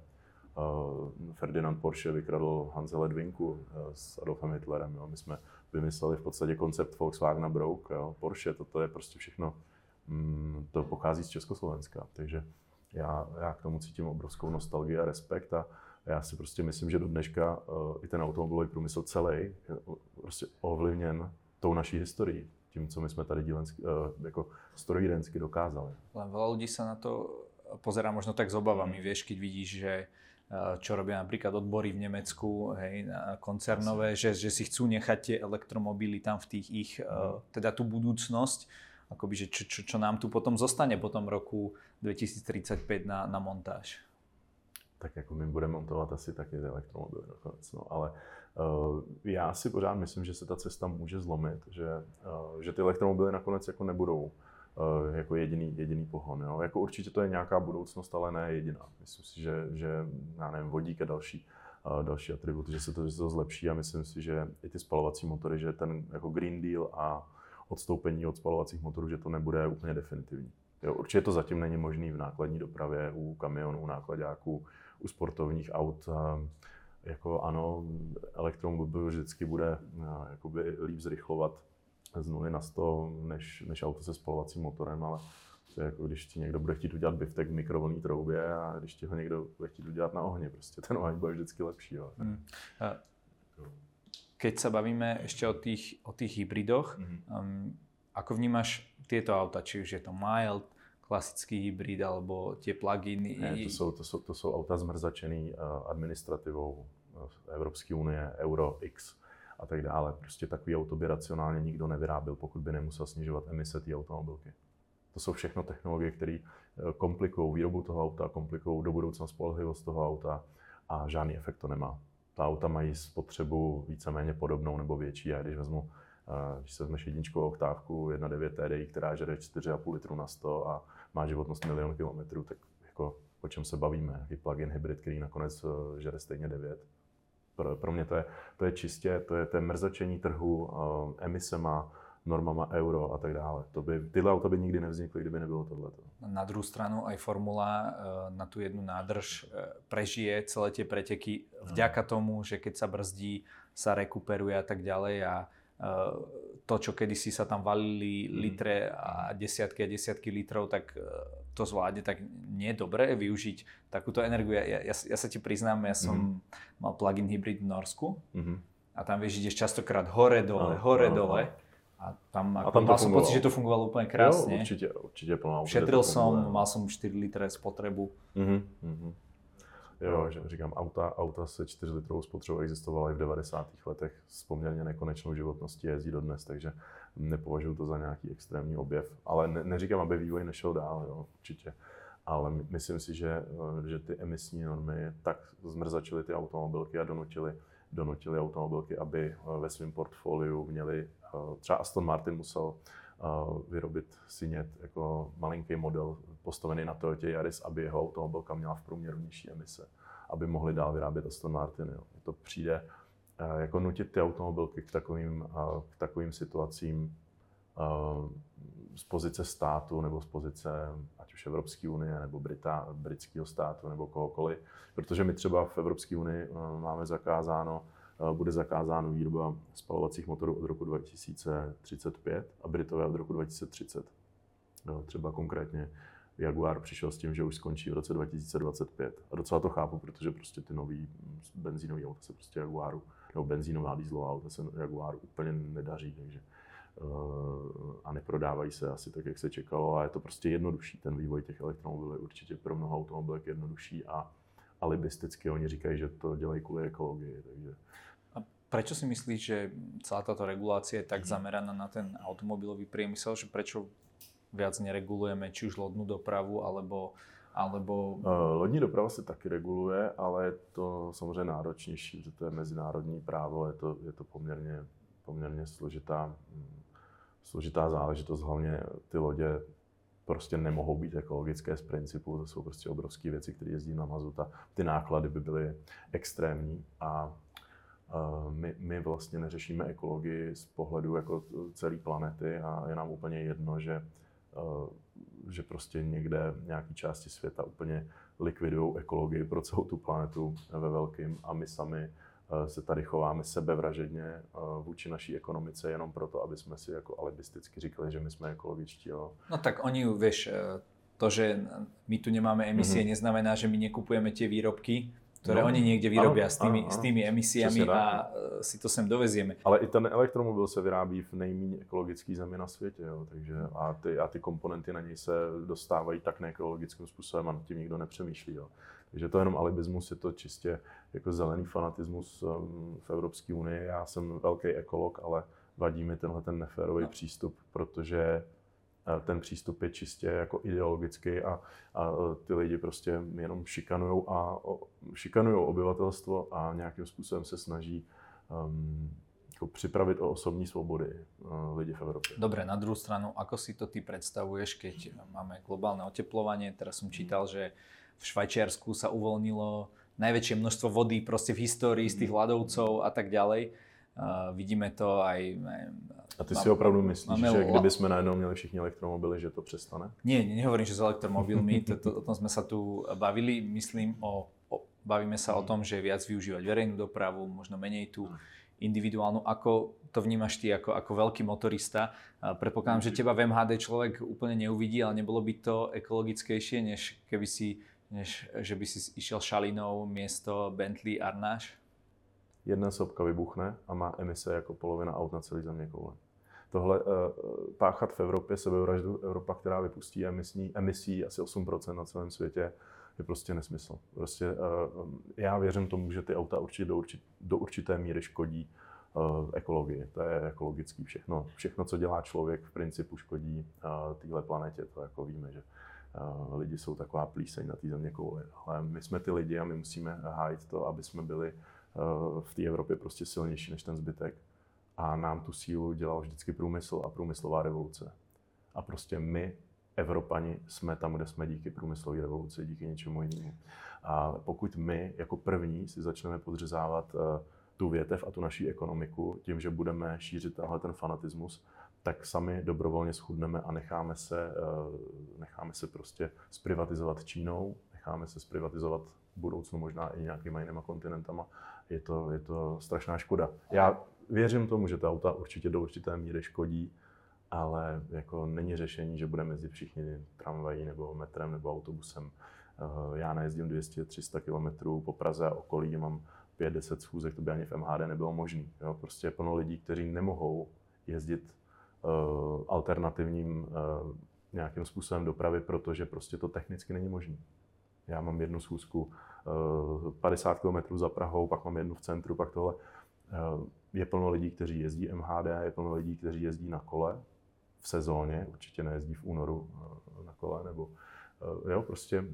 Ferdinand Porsche vykradl Hanse Ledvinku s Adolfem Hitlerem. Jo. My jsme vymysleli v podstatě koncept Volkswagena Brouk, jo. Porsche, toto je prostě všechno, mm, to pochází z Československa. Takže já, já k tomu cítím obrovskou nostalgii a respekt a já si prostě myslím, že do dneška uh, i ten automobilový průmysl celý je prostě ovlivněn tou naší historií, tím, co my jsme tady dílensky, uh, jako strojírensky dokázali. Ale veľa ľudí sa na to pozerá možno tak s obavami, vieš, keď vidíš, že čo robia napríklad odbory v Nemecku, hej, koncernové, že, že si chcú nechať tie elektromobily tam v tých ich, mm. teda tú budúcnosť, akoby, že čo, čo, čo nám tu potom zostane po tom roku dvetisíc tridsaťpäť na, na montáž. Tak jako my budeme montovat asi taky elektromobily nakonec, no, ale uh, já si pořád myslím, že se ta cesta může zlomit, že, uh, že ty elektromobily nakonec jako nebudou jako jediný, jediný pohon. Jo. Jako určitě to je nějaká budoucnost, ale ne jediná. Myslím si, že, že já nevím, vodík a další, další atributy, že se to, že to zlepší a myslím si, že i ty spalovací motory, že ten jako Green Deal a odstoupení od spalovacích motorů, že to nebude úplně definitivní. Jo. Určitě to zatím není možné v nákladní dopravě, u kamionů, u nákladáků, u sportovních aut. Jako ano, elektromobil vždycky bude jakoby líp zrychlovat z nuly na sto, než, než auto se spalovacím motorem, ale To je jako když ti někdo bude chtít udělat biftek v mikrovlnné troubě a když ti ho někdo bude chtít udělat na ohni, prostě ten oheň bude vždycky lepší. Jo. Hmm. Keď sa bavíme ešte o tých, o tých hybridoch, mm-hmm. um, ako vnímaš tieto auta, či už je to mild, klasický hybrid alebo tie plug-iny? Ne, to sú, to sú, to sú auta zmrzačený uh, administrativou uh, Evropské unie, Euro X a tak dále. Prostě takový auto by racionálně nikdo nevyrábil, pokud by nemusel snižovat emise té automobilky. To jsou všechno technologie, které komplikují výrobu toho auta, komplikují do budoucna spolehlivost toho auta a žádný efekt to nemá. Ta auta mají spotřebu víceméně podobnou nebo větší. A když vezmu, když se vezmeš jedničkovou oktávku jedna deväť T D I, která žere štyri a pol litru na sto a má životnost milion kilometrů, tak jako o čem se bavíme? I plug-in hybrid, který nakonec žere stejně deväť. Pro, pro mě to je, to je čistě, to je, to je mrzačení trhu, emisema, normama euro a tak dále. To by, tyhle auta by nikdy nevznikly, kdyby nebylo tohleto. Na druhou stranu aj formula na tú jednu nádrž prežije celé tie preteky vďaka tomu, že keď sa brzdí, sa rekuperuje a tak ďalej a to, čo kedysi sa tam valili litre a desiatky a desiatky litrov, tak to zvládne, tak nie je dobré využiť takúto energiu. Ja, ja, ja sa ti priznám, ja som mm-hmm. mal plug-in hybrid v Norsku mm-hmm. a tam vieš, ideš častokrát hore dole, hore dole. A tam, a tam mal som pocit, že to fungovalo úplne krásne. Jo, určite, určite plná. Šetril som, mal som štyri litre spotrebu. Mm-hmm, mm-hmm. Jo, že říkám, auta, auta se štyri litrovou spotřebou existovala i v devadesátých letech s poměrně nekonečnou životností, jezdí dodnes, takže nepovažuji to za nějaký extrémní objev. Ale ne, neříkám, aby vývoj nešel dál, jo, určitě. Ale myslím si, že, že ty emisní normy tak zmrzačily ty automobilky a donutily donutili automobilky, aby ve svém portfoliu měli, třeba Aston Martin musel vyrobit si nět jako malinký model postavený na Toyota Yaris, aby jeho automobilka měla v průměru nižší emise, aby mohli dál vyrábět Aston Martin. Jo. To přijde jako nutit ty automobilky k takovým, k takovým situacím z pozice státu nebo z pozice ať už Evropské unie nebo Brita, britského státu nebo kohokoliv. Protože my třeba v Evropské unii máme zakázáno, bude zakázáno výroba spalovacích motorů od roku dva tisíce tridsaťpäť a Britové od roku dva tisíce tridsať. No, třeba konkrétně Jaguar přišel s tím, že už skončí v roce dva tisíce dvacet pět. A docela to chápu, protože prostě ty nový benzínový auta se prostě Jaguaru, nebo benzínová dieselová auta se Jaguaru úplně nedaří, takže a neprodávají se asi tak, jak se čekalo a je to prostě jednodušší. Ten vývoj těch elektromobilů je určitě pro mnoho automobilek jednodušší a alibisticky oni říkají, že to dělají kvůli ekologii. Takže... A prečo si myslíš, že celá táto regulácia je tak zameraná na ten automobilový priemysel, že prečo viac neregulujeme či už lodnú dopravu alebo... alebo... Lodní doprava se taky reguluje, ale je to samozřejmě náročnější, že to je mezinárodní právo, je to, je to poměrně, poměrně složitá Složitá záležitost, hlavně ty lodě prostě nemohou být ekologické z principu, to jsou prostě obrovské věci, které jezdí na mazut a ty náklady by byly extrémní a my, my vlastně neřešíme ekologii z pohledu jako celé planety a je nám úplně jedno, že, že prostě někde nějaké části světa úplně likvidují ekologii pro celou tu planetu ve velkým a my sami se tady chováme sebevražedně vůči naší ekonomice jenom proto, aby jsme si jako alibisticky říkali, že my jsme ekologičtí. Jo. No tak oni, vieš, to, že my tu nemáme emisie, mm-hmm. neznamená, že my nekupujeme tie výrobky, ktoré no, oni niekde vyrobia ano, s, tými, ano, s tými emisiami a si to sem dovezieme. Ale i ten elektromobil se vyrábí v nejméně ekologické zemi na světě, jo, takže a ty, a ty komponenty na něj se dostávají tak neekologickým způsobem a nad tím nikdo nepřemýšlí. Jo. Takže to jenom alibismus, je to čistě jako zelený fanatismus v Evropské unii. Já jsem velký ekolog, ale vadí mi tenhle ten neférový no. přístup, protože ten přístup je čistě jako ideologický a, a ty lidi prostě jenom šikanujou a šikanujou obyvatelstvo a nějakým způsobem se snaží um, jako připravit o osobní svobody uh, lidi v Evropě. Dobre, na druhou stranu, ako si to ty představuješ, keď máme globálne oteplovanie? Teraz som čítal, že v Švajčiarsku sa uvoľnilo najväčšie množstvo vody proste v histórii z tých ľadovcov a tak ďalej. Uh, vidíme to aj... Ne, a ty mám, si opravdu myslíš, že la... kdyby sme najednou měli všichni elektromobily, že to přestane? Nie, nehovorím, že s elektromobilmi, to, to, o tom sme sa tu bavili. Myslím, o, o, bavíme sa o tom, že viac využívať verejnú dopravu, možno menej tú individuálnu. Ako to vnímaš ty ako, ako veľký motorista? Predpokladám, že teba v em há dé človek úplne neuvidí, ale nebolo by to ekologickejšie, než keby si, než že by si išiel šalinou miesto Bentley Arnáš? Jedna sopka vybuchne a má emise jako polovina aut na celý země koule. Tohle páchat v Evropě sebevraždu, Evropa, která vypustí emisní, emisí asi osm procent na celém světě, je prostě nesmysl. Prostě já věřím tomu, že ty auta určitě do, určit, do určité míry škodí ekologii. To je ekologický všechno. Všechno, co dělá člověk, v principu škodí téhle planetě. To jako víme, že lidi jsou taková plíseň na té země kouli. Ale my jsme ty lidi a my musíme hájit to, aby jsme byli v té Evropě prostě silnější než ten zbytek. A nám tu sílu dělal vždycky průmysl a průmyslová revoluce. A prostě my, Evropani, jsme tam, kde jsme díky průmyslové revoluci, díky něčemu jinému. A pokud my jako první si začneme podřezávat tu větev a tu naši ekonomiku tím, že budeme šířit tenhle ten fanatismus, tak sami dobrovolně schudneme a necháme se, necháme se prostě zprivatizovat Čínou, necháme se zprivatizovat v budoucnu možná i nějakýma jinýma kontinentama. Je to, je to strašná škoda. Já věřím tomu, že ta auta určitě do určité míry škodí, ale jako není řešení, že budeme jezdit všichni tramvají nebo metrem nebo autobusem. Já najezdím dvě stě až tři sta kilometrů po Praze a okolí, mám pět deset schůzek, to by ani v em há dé nebylo možný. Jo? Prostě je plno lidí, kteří nemohou jezdit uh, alternativním uh, nějakým způsobem dopravy, protože prostě to technicky není možné. Já mám jednu schůzku uh, padesát kilometrů za Prahou, pak mám jednu v centru, pak tohle. Uh, je plno lidí, kteří jezdí em há dé, je plno lidí, kteří jezdí na kole v sezóně, určitě nejezdí v únoru uh, na kole, nebo uh, jo, prostě uh,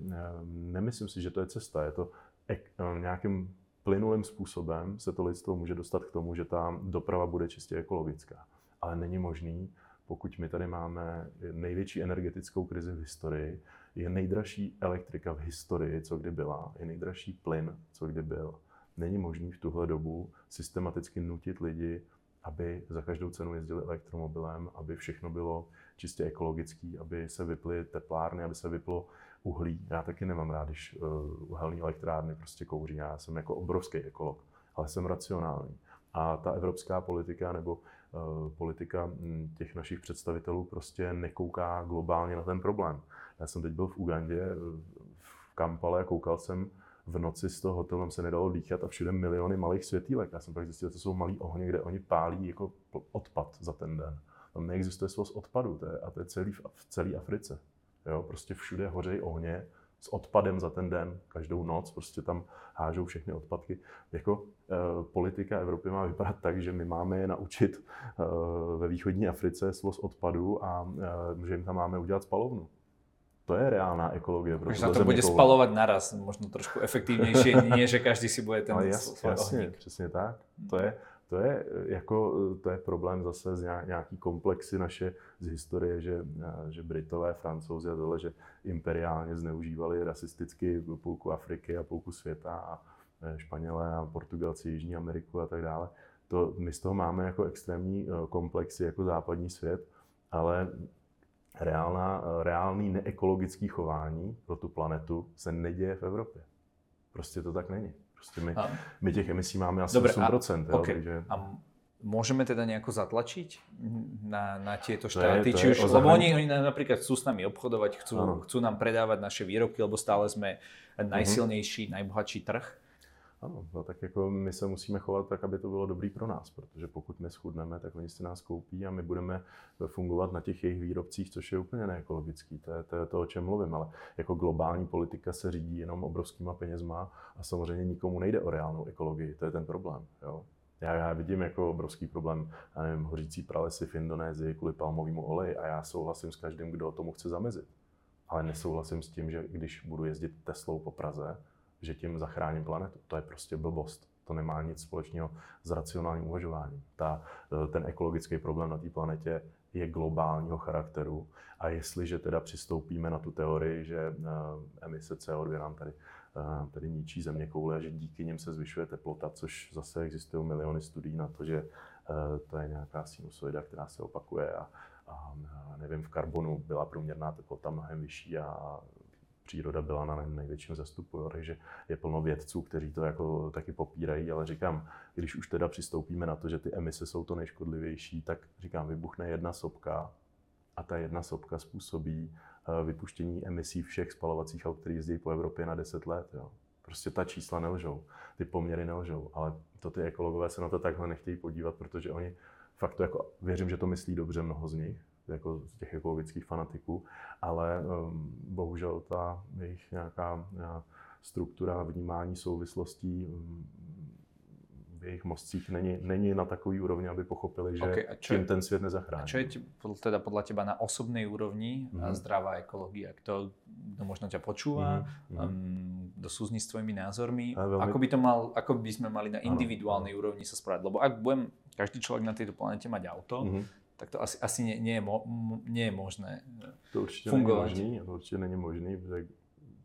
nemyslím si, že to je cesta, je to ek, uh, nějakým plynulým způsobem se to lidstvo může dostat k tomu, že ta doprava bude čistě ekologická. Ale není možný, pokud my tady máme největší energetickou krizi v historii, je nejdražší elektrika v historii, co kdy byla, je nejdražší plyn, co kdy byl. Není možný v tuhle dobu systematicky nutit lidi, aby za každou cenu jezdili elektromobilem, aby všechno bylo čistě ekologický, aby se vyply teplárny, aby se vyplo uhlí. Já taky nemám rád, když uhelné elektrárny prostě kouří. Já jsem jako obrovský ekolog, ale jsem racionální. A ta evropská politika nebo uh, politika těch našich představitelů prostě nekouká globálně na ten problém. Já jsem teď byl v Ugandě, v Kampale, koukal jsem v noci z toho hotelu, se nedalo dýchat a všude miliony malých světílek. Já jsem pak zjistil, že to jsou malý ohně, kde oni pálí jako odpad za ten den. Tam neexistuje svoz odpadu, to je, a to je celý, v celé Africe. Jo, prostě všude hořejí ohně s odpadem za ten den, každou noc, prostě tam hážou všechny odpadky. Jako e, politika Evropy má vypadat tak, že my máme je naučit e, ve východní Africe svoz odpadu a e, že jim tam máme udělat spalovnu. To je reálná ekologie. Protože za to bude spalovat naraz, možno trošku efektivnější, nie že každý si bude ten svoj ohník. Přesně tak, to je. To je, jako, to je problém zase z nějaký komplexy naše z historie, že, že Britové, Francouzi a tohle, že imperiálně zneužívali rasisticky půlku Afriky a půlku světa a Španělé a Portugalci, Jižní Ameriku a tak dále. To, my z toho máme jako extrémní komplexy, jako západní svět, ale reálná, reálný neekologický chování pro tu planetu se neděje v Evropě. Prostě to tak není. Proste my, my tých emisí máme asi Dobre, osm procent. A, jo, okay. Takže... a môžeme teda nejako zatlačiť na, na tieto štáty? To je, to či už, ozahrani... Lebo oni, oni napríklad chcú s nami obchodovať, chcú, no. chcú nám predávať naše výrobky, lebo stále sme najsilnejší, uh-huh. najbohatší trh. Ano, no tak jako my se musíme chovat tak, aby to bylo dobrý pro nás, protože pokud my schudneme, tak oni si nás koupí a my budeme fungovat na těch jejich výrobcích, což je úplně neekologický, to je, to je to, o čem mluvím, ale jako globální politika se řídí jenom obrovskýma penězma a samozřejmě nikomu nejde o reálnou ekologii, to je ten problém, jo. Já, já vidím jako obrovský problém, já nevím, hořící pralesy v Indonésii kvůli palmovému oleji a já souhlasím s každým, kdo tomu chce zamezit, ale nesouhlasím s tím, že když budu jezdit Teslou po Praze, že tím zachráním planetu. To je prostě blbost. To nemá nic společného s racionálním uvažováním. Ta, ten ekologický problém na té planetě je globálního charakteru a jestliže teda přistoupíme na tu teorii, že emise cé ó dvě nám tady, tady ničí země koule a že díky něm se zvyšuje teplota, což zase existují miliony studií na to, že to je nějaká sinusoida, která se opakuje a, a nevím, v karbonu byla průměrná teplota mnohem vyšší a příroda byla na největším zastupu, takže je plno vědců, kteří to jako taky popírají, ale říkám, když už teda přistoupíme na to, že ty emise jsou to nejškodlivější, tak říkám, vybuchne jedna sopka a ta jedna sopka způsobí vypuštění emisí všech spalovacích aut, které jezdí po Evropě na deset let. Jo. Prostě ta čísla nelžou, ty poměry nelžou, ale to ty ekologové se na to takhle nechtějí podívat, protože oni fakt to jako, věřím, že to myslí dobře mnoho z nich, jako z těch ekologických fanatiků, ale um, bohužel ta jejich nějaká já, struktura vnímání souvislostí um, v jejich mozcích není, není na takový úrovni, aby pochopili, že okay, čím je, ten svět nezachrání. A čo je ti, teda podľa teba na osobnej úrovni mm-hmm. zdravá ekológia? Kto no možno ťa počúva, mm-hmm. um, dosúzni s tvojimi názormi? Veľmi... Ako by to mal, ako by sme mali na individuálnej ano. úrovni sa správať? Lebo ak budem každý človek na tejto planete mať auto, mm-hmm. tak to asi, asi nie, nie, je mo, nie je možné to fungovať. Není možný, to určite není možný, že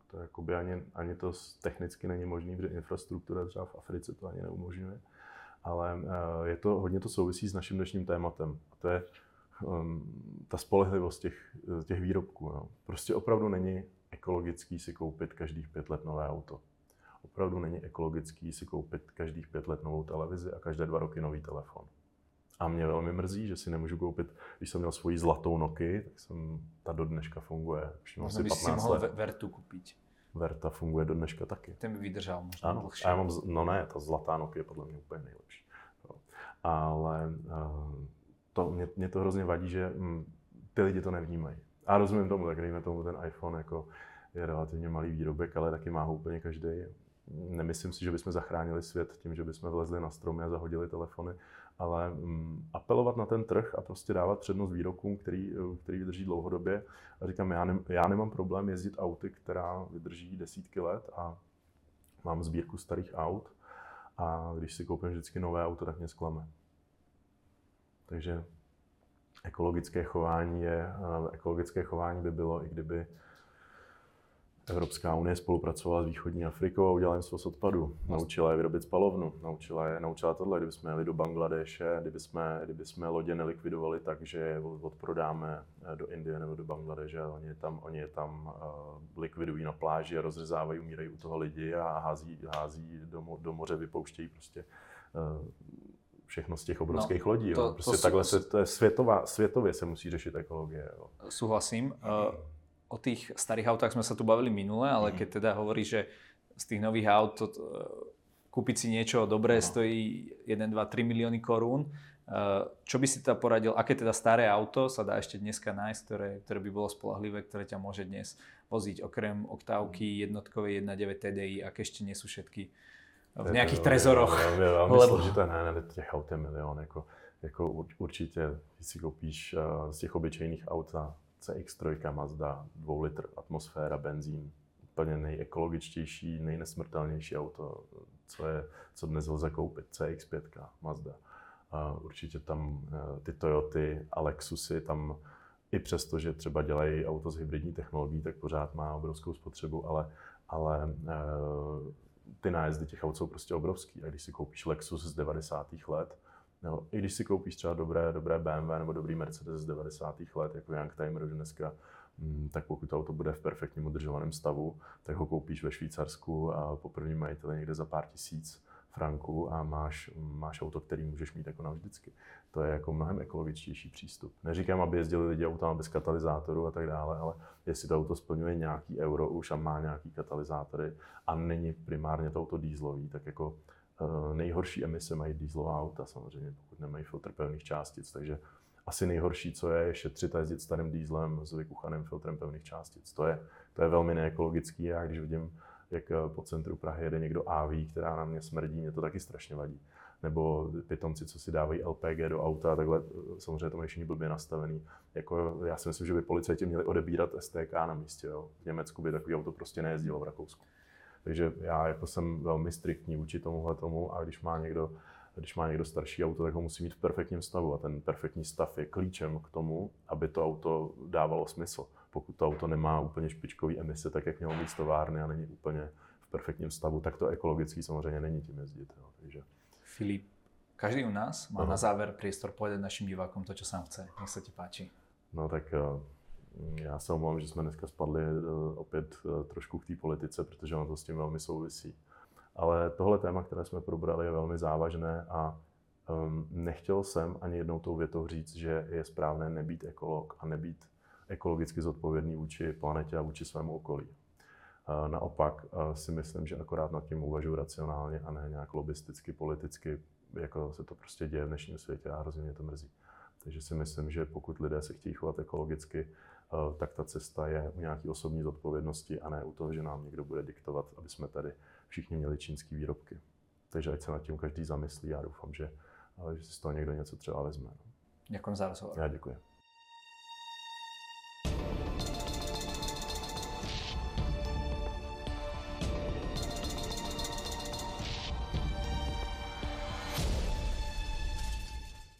to jakoby ani, ani to technicky není možný, protože infrastruktura třeba v Africe to ani neumožňuje. Ale je to, hodně to souvisí s naším dnešním tématem. A to je um, ta spolehlivost těch, těch výrobků. No. Prostě opravdu není ekologický si koupit každých pět let nové auto. Opravdu není ekologický si koupit každých pět let novou televizi a každé dva roky nový telefon. A mě velmi mrzí, že si nemůžu koupit, když jsem měl svoji zlatou Nokia, tak jsem, ta do dneška funguje. Možná by si mohl Vertu koupit. Verta funguje do dneška taky. Ten by vydržel možná ano, dlhší. A já mám, no ne, ta zlatá Nokia je podle mě úplně nejlepší. No. Ale to, mě, mě to hrozně vadí, že hm, ty lidi to nevnímají. A rozumím tomu, tak dejme tomu ten iPhone jako je relativně malý výrobek, ale taky má ho úplně každý. Nemyslím si, že bychom zachránili svět tím, že bychom vlezli na stromy a zahodili telefony, ale apelovat na ten trh a prostě dávat přednost výrobkům, který, který vydrží dlouhodobě. A říkám, já, ne, já nemám problém jezdit auty, která vydrží desítky let a mám sbírku starých aut a když si koupím vždycky nové auto, tak mě zklame. Takže ekologické chování, je, ekologické chování by bylo, i kdyby Evropská unie spolupracovala s východní Afrikou a udělala něco z odpadu. Naučila je vyrobit spalovnu, naučila je, naučila tohle. Kdyby jsme jeli do Bangladéše, kdyby jsme, kdyby jsme lodě nelikvidovali tak, že je odprodáme do Indie nebo do Bangladeže, oni je tam, oni je tam uh, likvidují na pláži a rozřezávají, umírají u toho lidi a hází, hází do, mo- do moře, vypouštějí prostě uh, všechno z těch obrovských no, lodí. To, jo. Prostě to takhle sú... se, to je světová, světově se musí řešit ekologie. Jo. Souhlasím. Uh... O tých starých autách sme sa tu bavili minule, ale mm. keď teda hovoríš, že z tých nových aut to, kúpiť si niečo dobré no. stojí jeden, dva, tri milióny korún. Čo by si teda poradil, aké teda staré auto sa dá ešte dneska nájsť, ktoré, ktoré by bolo spolahlivé, ktoré ťa môže dnes voziť, okrem oktávky jednotkovej jedna celá deväť T D I, ak ešte nie sú všetky v nejakých trezoroch. Je veľmi složité, ne, ne, tých aut je milión. Jako, jako určite, keď si kúpíš z tých obyčejných aut C X tři, Mazda, dva litr, atmosféra, benzín, úplně nejekologičtější, nejnesmrtelnější auto, co, je, co dnes lze koupit, C X pět, Mazda. A určitě tam ty Toyoty a Lexusy, tam i přesto, že třeba dělají auto s hybridní technologií, tak pořád má obrovskou spotřebu, ale, ale ty nájezdy těch aut jsou prostě obrovský. A když si koupíš Lexus z devadesátých let, no, i když si koupíš třeba dobré, dobré B M W nebo dobrý Mercedes z devadesátých let, jako Youngtimer už dneska, tak pokud auto bude v perfektním udržovaném stavu, tak ho koupíš ve Švýcarsku a po prvním majiteli někde za pár tisíc franků a máš, máš auto, který můžeš mít jako navždycky. To je jako mnohem ekologičtější přístup. Neříkám, aby jezdili lidi autama bez katalyzátorů a tak dále, ale jestli to auto splňuje nějaký euro už a má nějaký katalyzátory a není primárně to auto dieselový, tak jako nejhorší emise mají dieselová auta samozřejmě, pokud nemají filtr pevných částic, takže asi nejhorší, co je, je šetřit a jezdit starým dieselem s vykuchaným filtrem pevných částic. To je, to je velmi neekologický. Já když vidím, jak po centru Prahy jede někdo á vé, která na mě smrdí, mě to taky strašně vadí. Nebo pitomci, co si dávají L P G do auta, takhle samozřejmě to mají všichni blbě nastavený. Jako, já si myslím, že by policajti měli odebírat S T K na místě. Jo? V Německu by takový auto prostě nejezdilo, v Rakousku. Takže já jako jsem velmi striktní vůči tomuhle tomu a když má někdo, když má někdo starší auto, tak ho musí mít v perfektním stavu a ten perfektní stav je klíčem k tomu, aby to auto dávalo smysl. Pokud to auto nemá úplně špičkový emise, tak jak mělo být z továrny a není úplně v perfektním stavu, tak to ekologický samozřejmě není tím jezdit. Jo. Takže... Filip, každý u nás má Aha. na záver priestor povedať našim divákom to, čo sám chce. Nech sa ti páči. No tak Já se omlouvám, že jsme dneska spadli opět trošku k té politice, protože ono to s tím velmi souvisí. Ale tohle téma, které jsme probrali, je velmi závažné a um, nechtěl jsem ani jednou tou větou říct, že je správné nebýt ekolog a nebýt ekologicky zodpovědný vůči planetě a vůči svému okolí. Uh, naopak uh, si myslím, že akorát nad tím uvažuji racionálně a ne nějak lobbysticky, politicky, jako se to prostě děje v dnešním světě a hrozně mě to mrzí. Takže si myslím, že pokud lidé se chtějí chovat ekologicky, tak ta cesta je u nějaké osobní zodpovědnosti a ne u toho, že nám někdo bude diktovat, aby jsme tady všichni měli čínský výrobky. Takže ať se nad tím každý zamyslí, já doufám, že, že si z toho někdo něco třeba vezme. Děkuji za rozhovor. Já děkuji.